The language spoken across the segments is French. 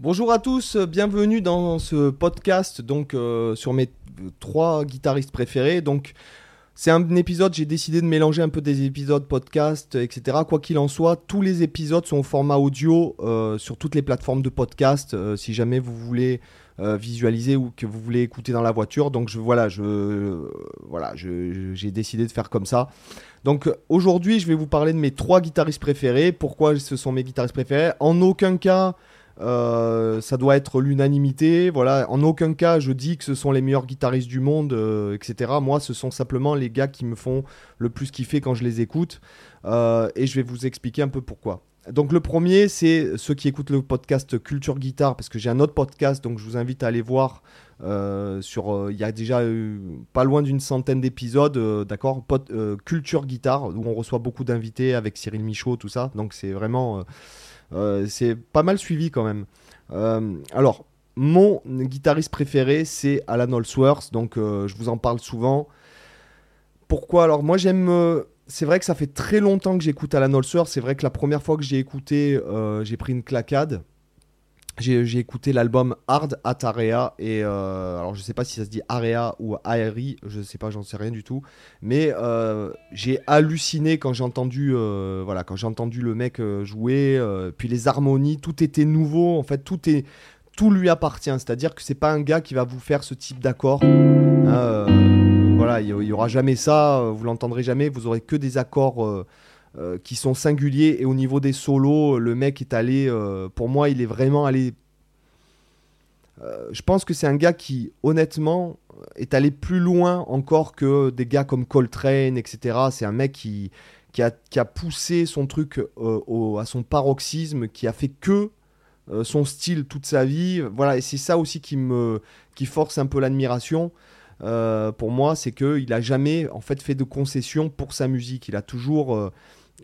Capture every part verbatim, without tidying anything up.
Bonjour à tous, bienvenue dans ce podcast donc, euh, sur mes trois guitaristes préférés. Donc, c'est un épisode, j'ai décidé de mélanger un peu des épisodes podcast, et cetera. Quoi qu'il en soit, tous les épisodes sont au format audio euh, sur toutes les plateformes de podcast. Euh, si jamais vous voulez euh, visualiser ou que vous voulez écouter dans la voiture, donc je, voilà, je, euh, voilà je, je, j'ai décidé de faire comme ça. Donc aujourd'hui, je vais vous parler de mes trois guitaristes préférés. Pourquoi ce sont mes guitaristes préférés ? En aucun cas... Euh, ça doit être l'unanimité, voilà. En aucun cas je dis que ce sont les meilleurs guitaristes du monde, euh, et cetera. Moi, ce sont simplement les gars qui me font le plus kiffer quand je les écoute, euh, et je vais vous expliquer un peu pourquoi. Donc le premier, c'est ceux qui écoutent le podcast Culture Guitare, parce que j'ai un autre podcast, donc je vous invite à aller voir. Euh, sur, euh, y a déjà eu pas loin d'une centaine d'épisodes, euh, d'accord, pot- euh, Culture Guitare, où on reçoit beaucoup d'invités avec Cyril Michaud, tout ça. Donc c'est vraiment... Euh, Euh, c'est pas mal suivi quand même. Euh, alors, mon guitariste préféré, c'est Allan Holdsworth, donc euh, je vous en parle souvent. Pourquoi ? Alors moi j'aime... Euh, c'est vrai que ça fait très longtemps que j'écoute Allan Holdsworth, c'est vrai que la première fois que j'ai écouté, euh, j'ai pris une claquade. J'ai, j'ai écouté l'album Hard at Area, et euh, alors je sais pas si ça se dit Area ou Aeri, je sais pas, j'en sais rien du tout, mais euh, j'ai halluciné quand j'ai entendu, euh, voilà, quand j'ai entendu le mec jouer, euh, puis les harmonies, tout était nouveau, en fait, tout est, tout lui appartient, c'est-à-dire que c'est pas un gars qui va vous faire ce type d'accord, euh, voilà, il y aura jamais ça, vous l'entendrez jamais, vous aurez que des accords. Euh, Euh, qui sont singuliers, et au niveau des solos, le mec est allé, euh, pour moi il est vraiment allé, euh, je pense que c'est un gars qui honnêtement est allé plus loin encore que des gars comme Coltrane, etc. C'est un mec qui, qui, a, qui a poussé son truc euh, au, à son paroxysme, qui a fait que euh, son style toute sa vie, voilà, et c'est ça aussi qui me qui force un peu l'admiration. Euh, pour moi, c'est qu'il n'a jamais en fait fait de concessions pour sa musique. Il a toujours euh,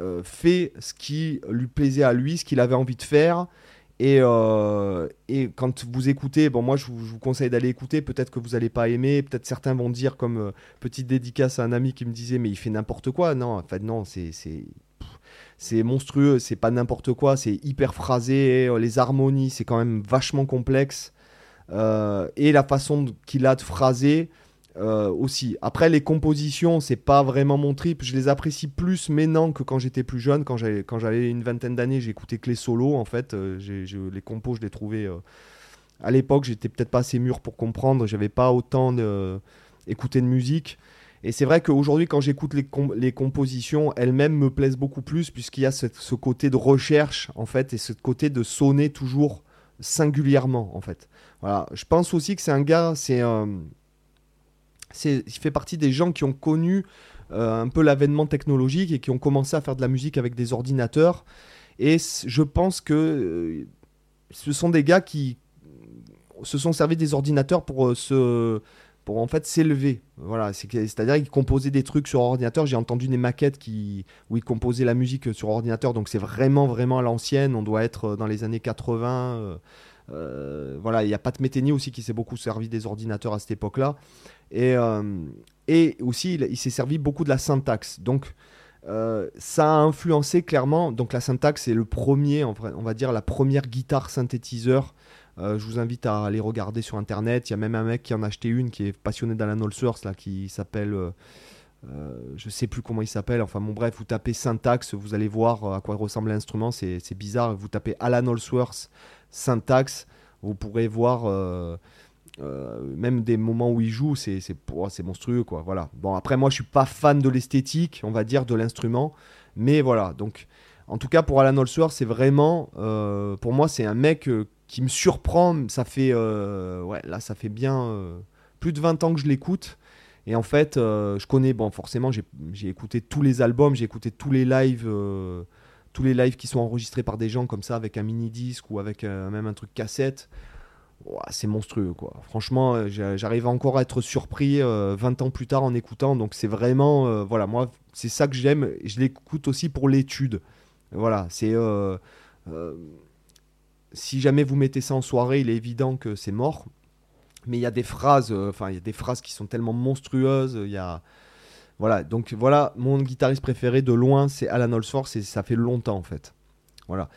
euh, fait ce qui lui plaisait à lui, ce qu'il avait envie de faire. Et, euh, et quand vous écoutez, bon, moi je vous, je vous conseille d'aller écouter. Peut-être que vous n'allez pas aimer. Peut-être certains vont dire, comme euh, petite dédicace à un ami qui me disait, mais il fait n'importe quoi. Non, en fait, non, c'est, c'est, pff, c'est monstrueux. C'est pas n'importe quoi. C'est hyper phrasé. Les harmonies, c'est quand même vachement complexe. Euh, et la façon de, qu'il a de phraser euh, aussi. Après, les compositions, c'est pas vraiment mon trip. Je les apprécie plus maintenant que quand j'étais plus jeune. Quand j'avais, quand j'avais une vingtaine d'années, j'écoutais que les solos. En fait, euh, j'ai, j'ai, les compos, je les trouvais. Euh, à l'époque, j'étais peut-être pas assez mûr pour comprendre. J'avais pas autant euh, écouté de musique. Et c'est vrai qu'aujourd'hui, quand j'écoute les, com- les compositions, elles-mêmes me plaisent beaucoup plus, puisqu'il y a ce, ce côté de recherche, en fait, et ce côté de sonner toujours singulièrement, en fait. Voilà, je pense aussi que c'est un gars, c'est, euh, c'est, il fait partie des gens qui ont connu euh, un peu l'avènement technologique et qui ont commencé à faire de la musique avec des ordinateurs. Et je pense que euh, ce sont des gars qui se sont servis des ordinateurs pour euh, se, pour en fait s'élever. Voilà, c'est, c'est-à-dire qu'ils composaient des trucs sur ordinateur. J'ai entendu des maquettes qui, où ils composaient la musique sur ordinateur. Donc c'est vraiment vraiment à l'ancienne. On doit être dans les années quatre-vingts. Euh, Euh, voilà, il y a Pat Metheny aussi qui s'est beaucoup servi des ordinateurs à cette époque-là, et, euh, et aussi il, il s'est servi beaucoup de la syntaxe, donc euh, ça a influencé clairement. Donc la syntaxe, c'est le premier, on va dire la première guitare synthétiseur. Euh, je vous invite à aller regarder sur internet, il y a même un mec qui en a acheté une, qui est passionné d'Alan Holdsworth là, qui s'appelle euh, euh, je sais plus comment il s'appelle, enfin bon bref, vous tapez syntaxe, vous allez voir à quoi ressemble l'instrument, c'est, c'est bizarre, vous tapez Allan Holdsworth Syntaxe, vous pourrez voir euh, euh, même des moments où il joue, c'est, c'est, oh, c'est monstrueux quoi. Voilà. Bon, après moi je suis pas fan de l'esthétique, on va dire, de l'instrument, mais voilà. Donc, en tout cas pour Allan Holdsworth, c'est vraiment, euh, pour moi c'est un mec euh, qui me surprend. Ça fait, euh, ouais, là ça fait bien euh, plus de vingt ans que je l'écoute. Et en fait, euh, je connais, bon forcément j'ai, j'ai écouté tous les albums, j'ai écouté tous les lives. Euh, tous les lives qui sont enregistrés par des gens comme ça, avec un mini-disque ou avec euh, même un truc cassette, ouah, c'est monstrueux, quoi. Franchement, j'arrive encore à être surpris euh, vingt ans plus tard en écoutant, donc c'est vraiment, euh, voilà, moi, c'est ça que j'aime, je l'écoute aussi pour l'étude, voilà, c'est... Euh, euh, si jamais vous mettez ça en soirée, il est évident que c'est mort, mais il y a des phrases, enfin, euh, il y a des phrases qui sont tellement monstrueuses, il y a... Voilà, donc voilà, mon guitariste préféré de loin, c'est Allan Holdsworth, et ça fait longtemps en fait. Voilà.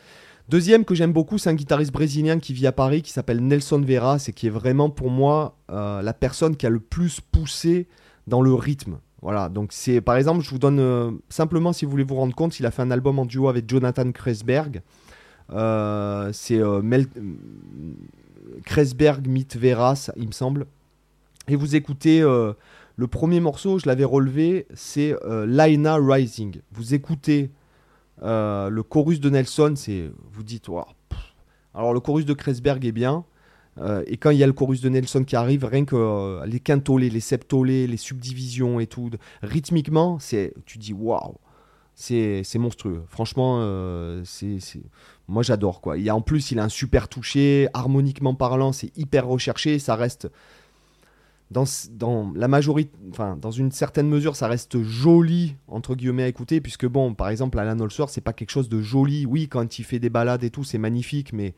Deuxième que j'aime beaucoup, c'est un guitariste brésilien qui vit à Paris, qui s'appelle Nelson Veras, et qui est vraiment pour moi euh, la personne qui a le plus poussé dans le rythme. Voilà, donc c'est, par exemple, je vous donne euh, simplement, si vous voulez vous rendre compte, il a fait un album en duo avec Jonathan Kreisberg. Euh, c'est euh, Mel... Kreisberg meet Veras, il me semble. Et vous écoutez euh, le premier morceau, je l'avais relevé, c'est euh, Laina Rising. Vous écoutez euh, le chorus de Nelson, c'est, vous dites, wow, alors le chorus de Kreisberg est bien. Euh, et quand il y a le chorus de Nelson qui arrive, rien que euh, les quintolés, les septolés, les subdivisions et tout, rythmiquement, c'est, tu dis waouh, c'est, c'est monstrueux. Franchement, euh, c'est, c'est... moi j'adore quoi. Il y a, en plus, il a un super toucher, harmoniquement parlant, c'est hyper recherché. Ça reste dans, dans la majorité, enfin dans une certaine mesure, ça reste joli entre guillemets à écouter, puisque bon, par exemple, Allan Holdsworth, c'est pas quelque chose de joli. Oui, quand il fait des balades et tout, c'est magnifique, mais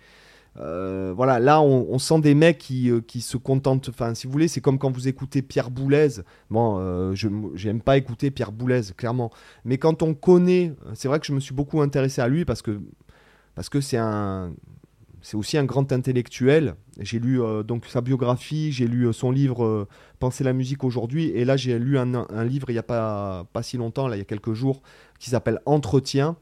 Euh, voilà, là on, on sent des mecs qui, qui se contentent, enfin si vous voulez, c'est comme quand vous écoutez Pierre Boulez. Bon, euh, je j'aime pas écouter Pierre Boulez, clairement, mais quand on connaît, c'est vrai que je me suis beaucoup intéressé à lui parce que, parce que c'est, un, c'est aussi un grand intellectuel. J'ai lu euh, donc sa biographie, j'ai lu son livre euh, Penser la musique aujourd'hui, et là j'ai lu un, un livre il y a pas, pas si longtemps, là, il y a quelques jours, qui s'appelle Entretien.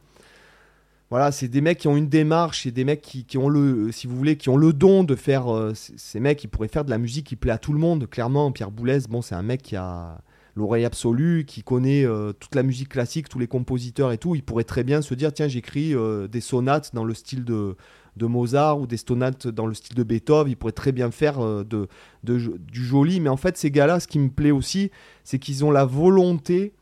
Voilà, c'est des mecs qui ont une démarche, c'est des mecs qui, qui ont le, si vous voulez, qui ont le don de faire. Euh, ces mecs, ils pourraient faire de la musique qui plaît à tout le monde. Clairement, Pierre Boulez, bon, c'est un mec qui a l'oreille absolue, qui connaît euh, toute la musique classique, tous les compositeurs et tout. Il pourrait très bien se dire, tiens, j'écris euh, des sonates dans le style de, de Mozart, ou des sonates dans le style de Beethoven. Il pourrait très bien faire euh, de, de, du joli. Mais en fait, ces gars-là, ce qui me plaît aussi, c'est qu'ils ont la volonté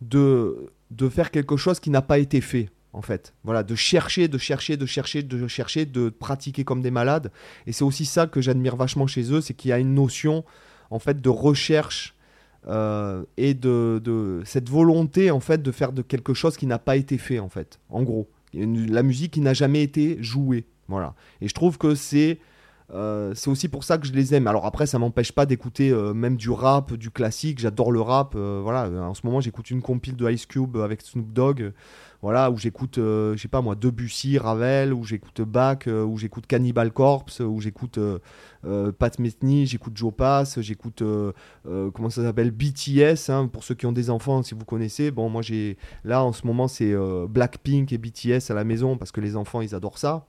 de, de faire quelque chose qui n'a pas été fait. En fait, voilà, de chercher, de chercher, de chercher, de chercher, de pratiquer comme des malades. Et c'est aussi ça que j'admire vachement chez eux, c'est qu'il y a une notion, en fait, de recherche euh, et de, de cette volonté, en fait, de faire de quelque chose qui n'a pas été fait, en fait. En gros, une, la musique qui n'a jamais été jouée, voilà. Et je trouve que c'est euh, c'est aussi pour ça que je les aime. Alors après, ça m'empêche pas d'écouter euh, même du rap, du classique. J'adore le rap. Euh, voilà, en ce moment, j'écoute une compile de Ice Cube avec Snoop Dogg. Voilà, où j'écoute, euh, je sais pas moi, Debussy, Ravel, où j'écoute Bach, euh, où j'écoute Cannibal Corpse, où j'écoute euh, euh, Pat Metheny, j'écoute Joe Pass, j'écoute, euh, euh, comment ça s'appelle, B T S, hein, pour ceux qui ont des enfants, si vous connaissez. Bon, moi, j'ai là, en ce moment, c'est euh, Blackpink et B T S à la maison, parce que les enfants, ils adorent ça.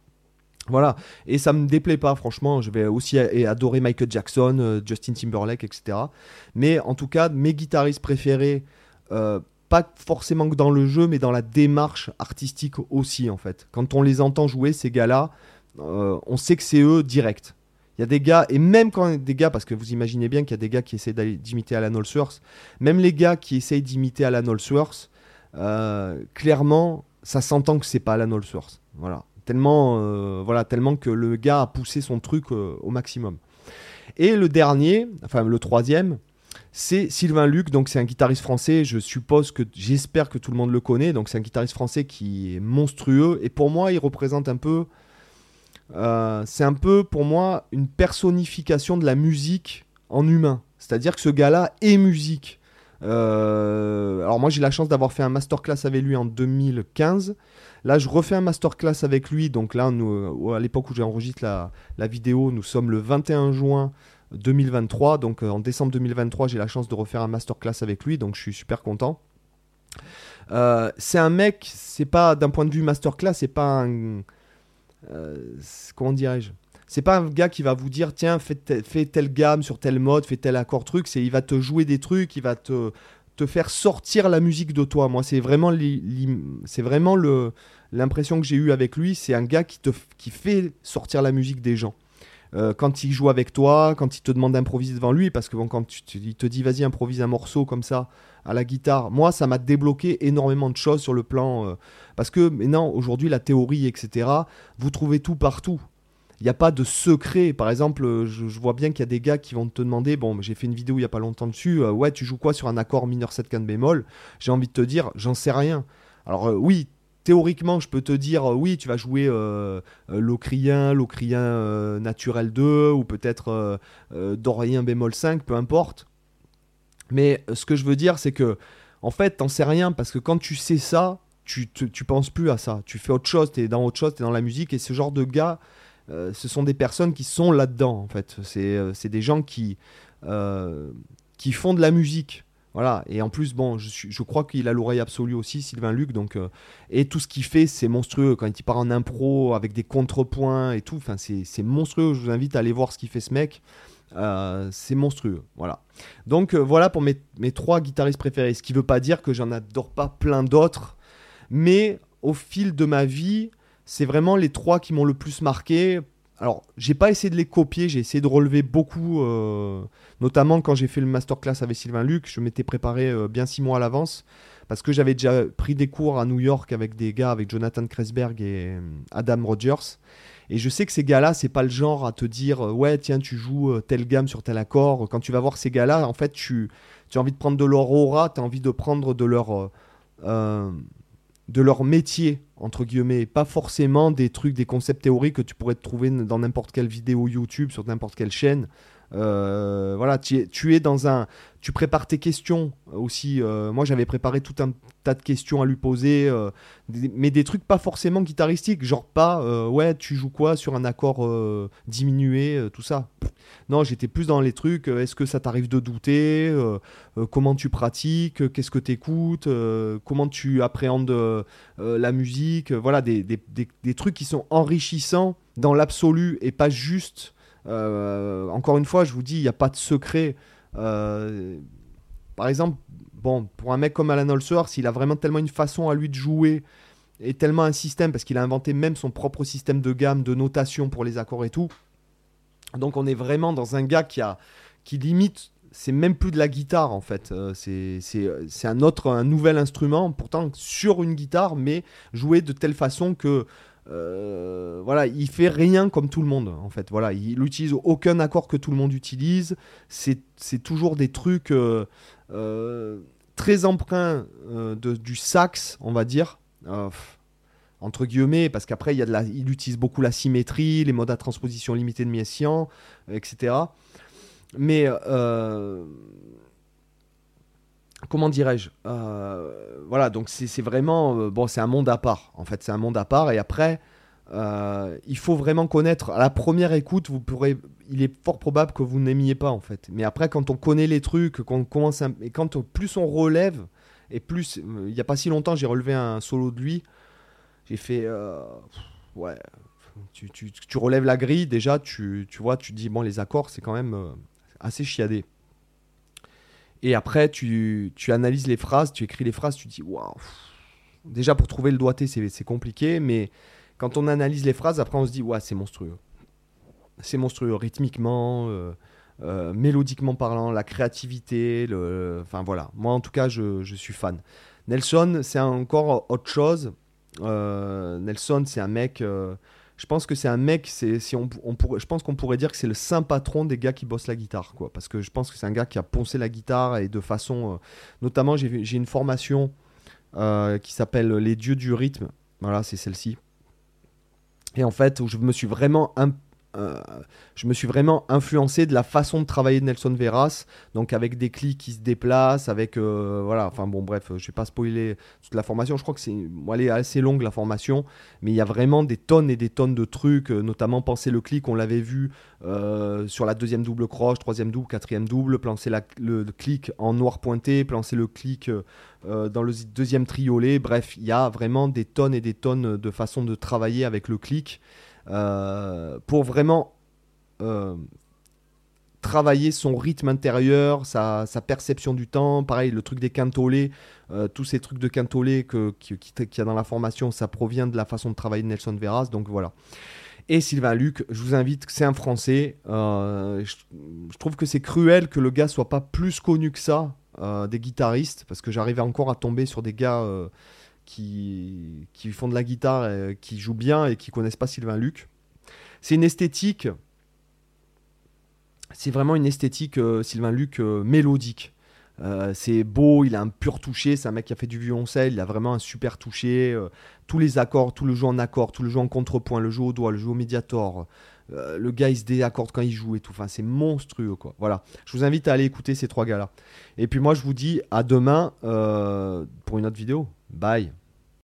Voilà, et ça me déplaît pas, franchement. Je vais aussi adorer Michael Jackson, euh, Justin Timberlake, et cetera. Mais en tout cas, mes guitaristes préférés, euh, pas forcément que dans le jeu, mais dans la démarche artistique aussi, en fait. Quand on les entend jouer, ces gars-là, euh, on sait que c'est eux direct. Il y a des gars, et même quand des gars, parce que vous imaginez bien qu'il y a des gars qui essaient d'imiter Allan Holdsworth, même les gars qui essayent d'imiter Allan Holdsworth, euh, clairement, ça s'entend que c'est pas Allan Holdsworth. Voilà. Tellement, euh, voilà, tellement que le gars a poussé son truc euh, au maximum. Et le dernier, enfin le troisième, c'est Sylvain Luc, donc c'est un guitariste français, je suppose que, j'espère que tout le monde le connaît, donc c'est un guitariste français qui est monstrueux, et pour moi il représente un peu, euh, c'est un peu pour moi une personnification de la musique en humain, c'est-à-dire que ce gars-là est musique. Euh, alors moi j'ai la chance d'avoir fait un masterclass avec lui en deux mille quinze, là je refais un masterclass avec lui, donc là nous, à l'époque où j'enregistre la, la vidéo, nous sommes le vingt et un juin deux mille vingt-trois, donc euh, en décembre deux mille vingt-trois, j'ai la chance de refaire un masterclass avec lui, donc je suis super content. Euh, c'est un mec, c'est pas, d'un point de vue masterclass, c'est pas un, euh, comment dirais-je, c'est pas un gars qui va vous dire, tiens, fais, te, fais telle gamme sur tel mode, fais tel accord truc, c'est, il va te jouer des trucs, il va te, te faire sortir la musique de toi. Moi, c'est vraiment, li, li, c'est vraiment le, l'impression que j'ai eue avec lui, c'est un gars qui, te, qui fait sortir la musique des gens. Euh, quand il joue avec toi, quand il te demande d'improviser devant lui, parce que bon, quand tu, tu, il te dit vas-y improvise un morceau comme ça à la guitare, moi ça m'a débloqué énormément de choses sur le plan euh, parce que maintenant aujourd'hui la théorie etc, vous trouvez tout partout, il n'y a pas de secret. Par exemple, je, je vois bien qu'il y a des gars qui vont te demander, bon j'ai fait une vidéo il n'y a pas longtemps dessus, euh, ouais tu joues quoi sur un accord mineur sept quinte bémol, j'ai envie de te dire j'en sais rien. Alors euh, oui, théoriquement, je peux te dire, euh, oui, tu vas jouer euh, euh, l'ocrien, l'ocrien euh, naturel deux, ou peut-être euh, euh, dorien bémol cinq, peu importe. Mais euh, ce que je veux dire, c'est que, en fait, t'en sais rien, parce que quand tu sais ça, tu, tu, tu penses plus à ça, tu fais autre chose, t'es dans autre chose, t'es dans la musique, et ce genre de gars, euh, ce sont des personnes qui sont là-dedans en fait, c'est, euh, c'est des gens qui, euh, qui font de la musique. Voilà, et en plus, bon, je, suis, je crois qu'il a l'oreille absolue aussi, Sylvain Luc, donc, euh, et tout ce qu'il fait, c'est monstrueux, quand il part en impro, avec des contrepoints et tout, enfin, c'est, c'est monstrueux, je vous invite à aller voir ce qu'il fait ce mec, euh, c'est monstrueux, voilà. Donc, euh, voilà pour mes, mes trois guitaristes préférés, ce qui veut pas dire que j'en adore pas plein d'autres, mais au fil de ma vie, c'est vraiment les trois qui m'ont le plus marqué. Alors, j'ai pas essayé de les copier, j'ai essayé de relever beaucoup, euh, notamment quand j'ai fait le masterclass avec Sylvain Luc, je m'étais préparé euh, bien six mois à l'avance, parce que j'avais déjà pris des cours à New York avec des gars, avec Jonathan Kreisberg et euh, Adam Rodgers, et je sais que ces gars-là, c'est pas le genre à te dire euh, « Ouais, tiens, tu joues euh, telle gamme sur tel accord ». Quand tu vas voir ces gars-là, en fait, tu, tu as envie de prendre de leur aura, tu as envie de prendre de leur... Euh, euh, de leur métier, entre guillemets, pas forcément des trucs, des concepts théoriques que tu pourrais te trouver dans n'importe quelle vidéo YouTube, sur n'importe quelle chaîne. Euh, voilà, tu es, tu es dans un... Tu prépares tes questions aussi. Euh, moi, j'avais préparé tout un tas de questions à lui poser, euh, des, mais des trucs pas forcément guitaristiques, genre pas, euh, ouais, tu joues quoi sur un accord euh, diminué, euh, tout ça. Non, j'étais plus dans les trucs, euh, est-ce que ça t'arrive de douter, euh, euh, comment tu pratiques, euh, qu'est-ce que t'écoutes, euh, comment tu appréhendes euh, euh, la musique, euh, voilà, des, des, des, des trucs qui sont enrichissants dans l'absolu et pas juste... Euh, encore une fois, je vous dis, il n'y a pas de secret. Euh, par exemple, bon, pour un mec comme Allan Holdsworth, il a vraiment tellement une façon à lui de jouer et tellement un système, parce qu'il a inventé même son propre système de gamme, de notation pour les accords et tout. Donc on est vraiment dans un gars qui a, qui limite, c'est même plus de la guitare en fait. Euh, c'est, c'est, c'est un autre, un nouvel instrument, pourtant sur une guitare, mais joué de telle façon que Euh, voilà, il fait rien comme tout le monde en fait. Voilà, il utilise aucun accord que tout le monde utilise. C'est, c'est toujours des trucs euh, euh, très emprunts euh, de, du sax, on va dire, euh, entre guillemets, parce qu'après il y a de la, il utilise beaucoup la symétrie, les modes à transposition limitée de Messiaen, et cetera. Mais euh, Comment dirais-je euh, voilà, donc c'est, c'est vraiment... Euh, bon, c'est un monde à part. En fait, c'est un monde à part. Et après, euh, il faut vraiment connaître... À la première écoute, vous pourrez, il est fort probable que vous n'aimiez pas, en fait. Mais après, quand on connaît les trucs, qu'on commence... À, et quand on, plus on relève, et plus... Euh, il n'y a pas si longtemps, j'ai relevé un solo de lui. J'ai fait... Euh, ouais... Tu, tu, tu relèves la grille, déjà, tu, tu vois, tu te dis... Bon, les accords, c'est quand même euh, assez chiadé. Et après, tu, tu analyses les phrases, tu écris les phrases, tu dis waouh. Déjà, pour trouver le doigté, c'est, c'est compliqué, mais quand on analyse les phrases, après, on se dit waouh, ouais, c'est monstrueux. C'est monstrueux rythmiquement, euh, euh, mélodiquement parlant, la créativité, le, enfin voilà. Moi, en tout cas, je, je suis fan. Nelson, c'est encore autre chose. Euh, Nelson, c'est un mec. Euh, je pense que c'est un mec. C'est, si on, on pour, je pense qu'on pourrait dire que c'est le saint patron des gars qui bossent la guitare, quoi. Parce que je pense que c'est un gars qui a poncé la guitare et de façon, euh, notamment, j'ai, j'ai une formation euh, qui s'appelle les dieux du rythme. Voilà, c'est celle-ci. Et en fait, où je me suis vraiment, imp- euh, je me suis vraiment influencé de la façon de travailler de Nelson Veras. Donc avec des clics qui se déplacent, avec euh, voilà. Enfin bon, bref, je vais pas spoiler toute la formation. Je crois que c'est, bon, elle est assez longue la formation, mais il y a vraiment des tonnes et des tonnes de trucs. Notamment penser le clic, on l'avait vu euh, sur la deuxième double croche, troisième double, quatrième double. Penser la, le, le clic en noir pointé, penser le clic euh, dans le deuxième triolet. Bref, il y a vraiment des tonnes et des tonnes de façons de travailler avec le clic. Euh, pour vraiment euh, travailler son rythme intérieur, sa, sa perception du temps, pareil le truc des quintolets, euh, tous ces trucs de quintolets que, qui, qui, qu'il y a dans la formation, ça provient de la façon de travailler de Nelson Veras, donc voilà. Et Sylvain Luc, je vous invite, c'est un Français, euh, je, je trouve que c'est cruel que le gars soit pas plus connu que ça, euh, des guitaristes, parce que j'arrivais encore à tomber sur des gars... Euh, Qui, qui font de la guitare, euh, qui jouent bien et qui connaissent pas Sylvain Luc. C'est une esthétique, c'est vraiment une esthétique euh, Sylvain Luc euh, mélodique. Euh, c'est beau, il a un pur toucher, c'est un mec qui a fait du violoncelle, il a vraiment un super toucher. Euh, tous les accords, tout le jeu en accord, tout le jeu en contrepoint, le jeu au doigt, le jeu au médiator. Euh, le gars il se déaccorde quand il joue et tout, enfin c'est monstrueux quoi, voilà, je vous invite à aller écouter ces trois gars là, et puis moi je vous dis à demain euh, pour une autre vidéo, bye.